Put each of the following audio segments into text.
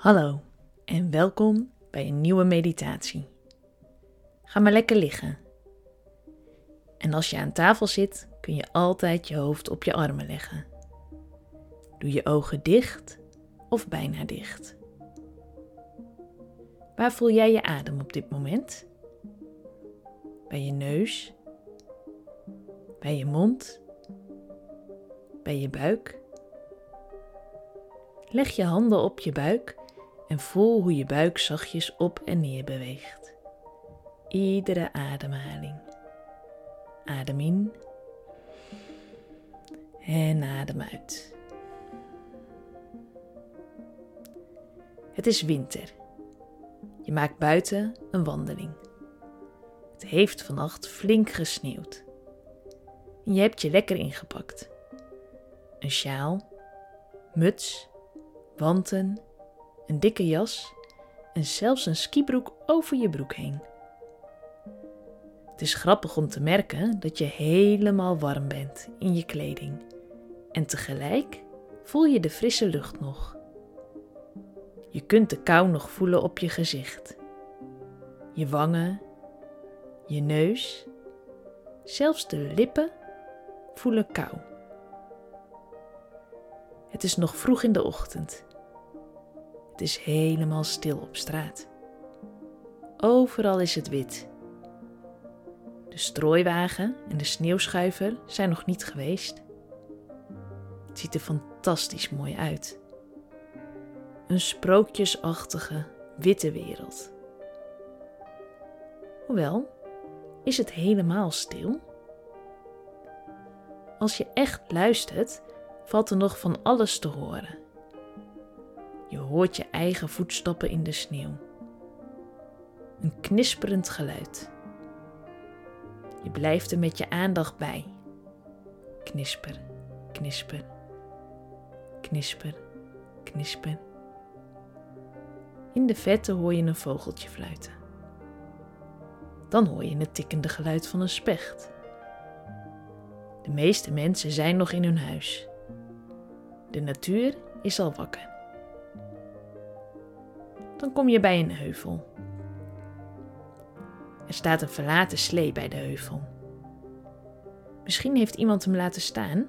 Hallo en welkom bij een nieuwe meditatie. Ga maar lekker liggen. En als je aan tafel zit, kun je altijd je hoofd op je armen leggen. Doe je ogen dicht of bijna dicht. Waar voel jij je adem op dit moment? Bij je neus? Bij je mond? Bij je buik? Leg je handen op je buik en voel hoe je buik zachtjes op en neer beweegt. Iedere ademhaling. Adem in. En adem uit. Het is winter. Je maakt buiten een wandeling. Het heeft vannacht flink gesneeuwd. En je hebt je lekker ingepakt. Een sjaal, muts, wanten, een dikke jas en zelfs een skibroek over je broek heen. Het is grappig om te merken dat je helemaal warm bent in je kleding. En tegelijk voel je de frisse lucht nog. Je kunt de kou nog voelen op je gezicht. Je wangen, je neus, zelfs de lippen voelen kou. Het is nog vroeg in de ochtend. Het is helemaal stil op straat. Overal is het wit. De strooiwagen en de sneeuwschuiver zijn nog niet geweest. Het ziet er fantastisch mooi uit. Een sprookjesachtige, witte wereld. Hoewel, is het helemaal stil? Als je echt luistert, valt er nog van alles te horen. Je hoort je eigen voetstappen in de sneeuw. Een knisperend geluid. Je blijft er met je aandacht bij. Knisper, knisper, knisper, knisper. In de verte hoor je een vogeltje fluiten. Dan hoor je het tikkende geluid van een specht. De meeste mensen zijn nog in hun huis. De natuur is al wakker. Dan kom je bij een heuvel. Er staat een verlaten slee bij de heuvel. Misschien heeft iemand hem laten staan.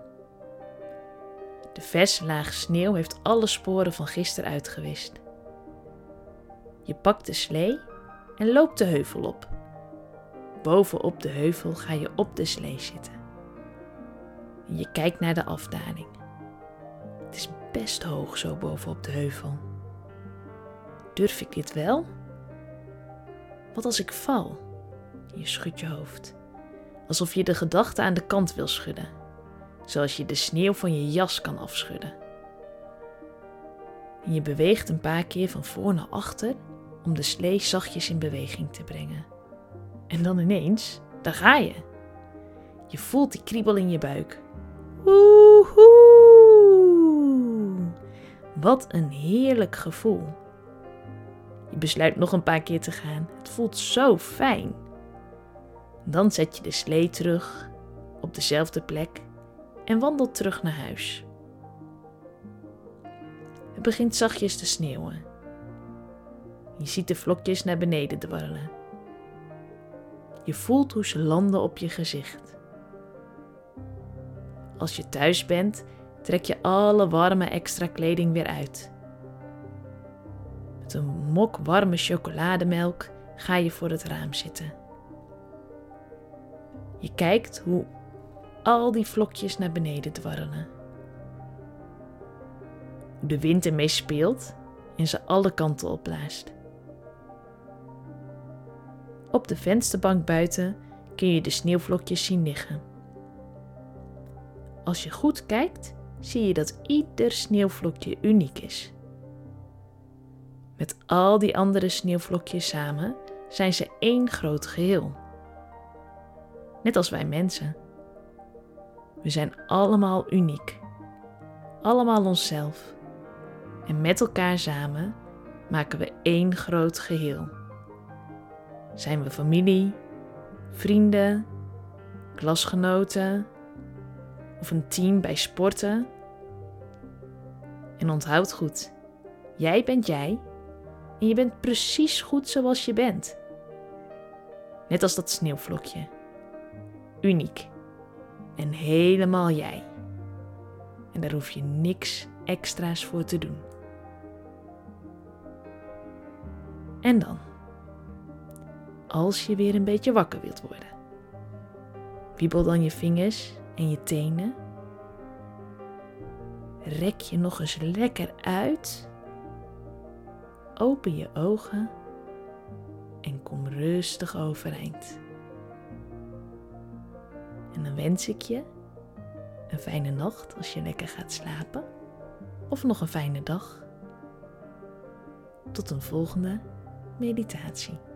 De verse laag sneeuw heeft alle sporen van gisteren uitgewist. Je pakt de slee en loopt de heuvel op. Bovenop de heuvel ga je op de slee zitten. En je kijkt naar de afdaling. Het is best hoog zo bovenop de heuvel. Durf ik dit wel? Wat als ik val? Je schudt je hoofd. Alsof je de gedachte aan de kant wil schudden. Zoals je de sneeuw van je jas kan afschudden. En je beweegt een paar keer van voor naar achter om de slee zachtjes in beweging te brengen. En dan ineens, daar ga je. Je voelt die kriebel in je buik. Woehoe! Wat een heerlijk gevoel. Je besluit nog een paar keer te gaan. Het voelt zo fijn. Dan zet je de slee terug op dezelfde plek en wandelt terug naar huis. Het begint zachtjes te sneeuwen. Je ziet de vlokjes naar beneden dwarrelen. Je voelt hoe ze landen op je gezicht. Als je thuis bent, trek je alle warme extra kleding weer uit. Met een mok warme chocolademelk ga je voor het raam zitten. Je kijkt hoe al die vlokjes naar beneden dwarrelen. Hoe de wind ermee speelt en ze alle kanten opblaast. Op de vensterbank buiten kun je de sneeuwvlokjes zien liggen. Als je goed kijkt, zie je dat ieder sneeuwvlokje uniek is. Met al die andere sneeuwvlokjes samen zijn ze één groot geheel. Net als wij mensen. We zijn allemaal uniek. Allemaal onszelf. En met elkaar samen maken we één groot geheel. Zijn we familie, vrienden, klasgenoten of een team bij sporten? En onthoud goed, Jij bent jij en je bent precies goed zoals je bent. Net als dat sneeuwvlokje. Uniek. En helemaal jij. En daar hoef je niks extra's voor te doen. En dan, als je weer een beetje wakker wilt worden, wiebel dan je vingers en je tenen. Rek je nog eens lekker uit. Open je ogen en kom rustig overeind. En dan wens ik je een fijne nacht als je lekker gaat slapen. Of nog een fijne dag. Tot een volgende meditatie.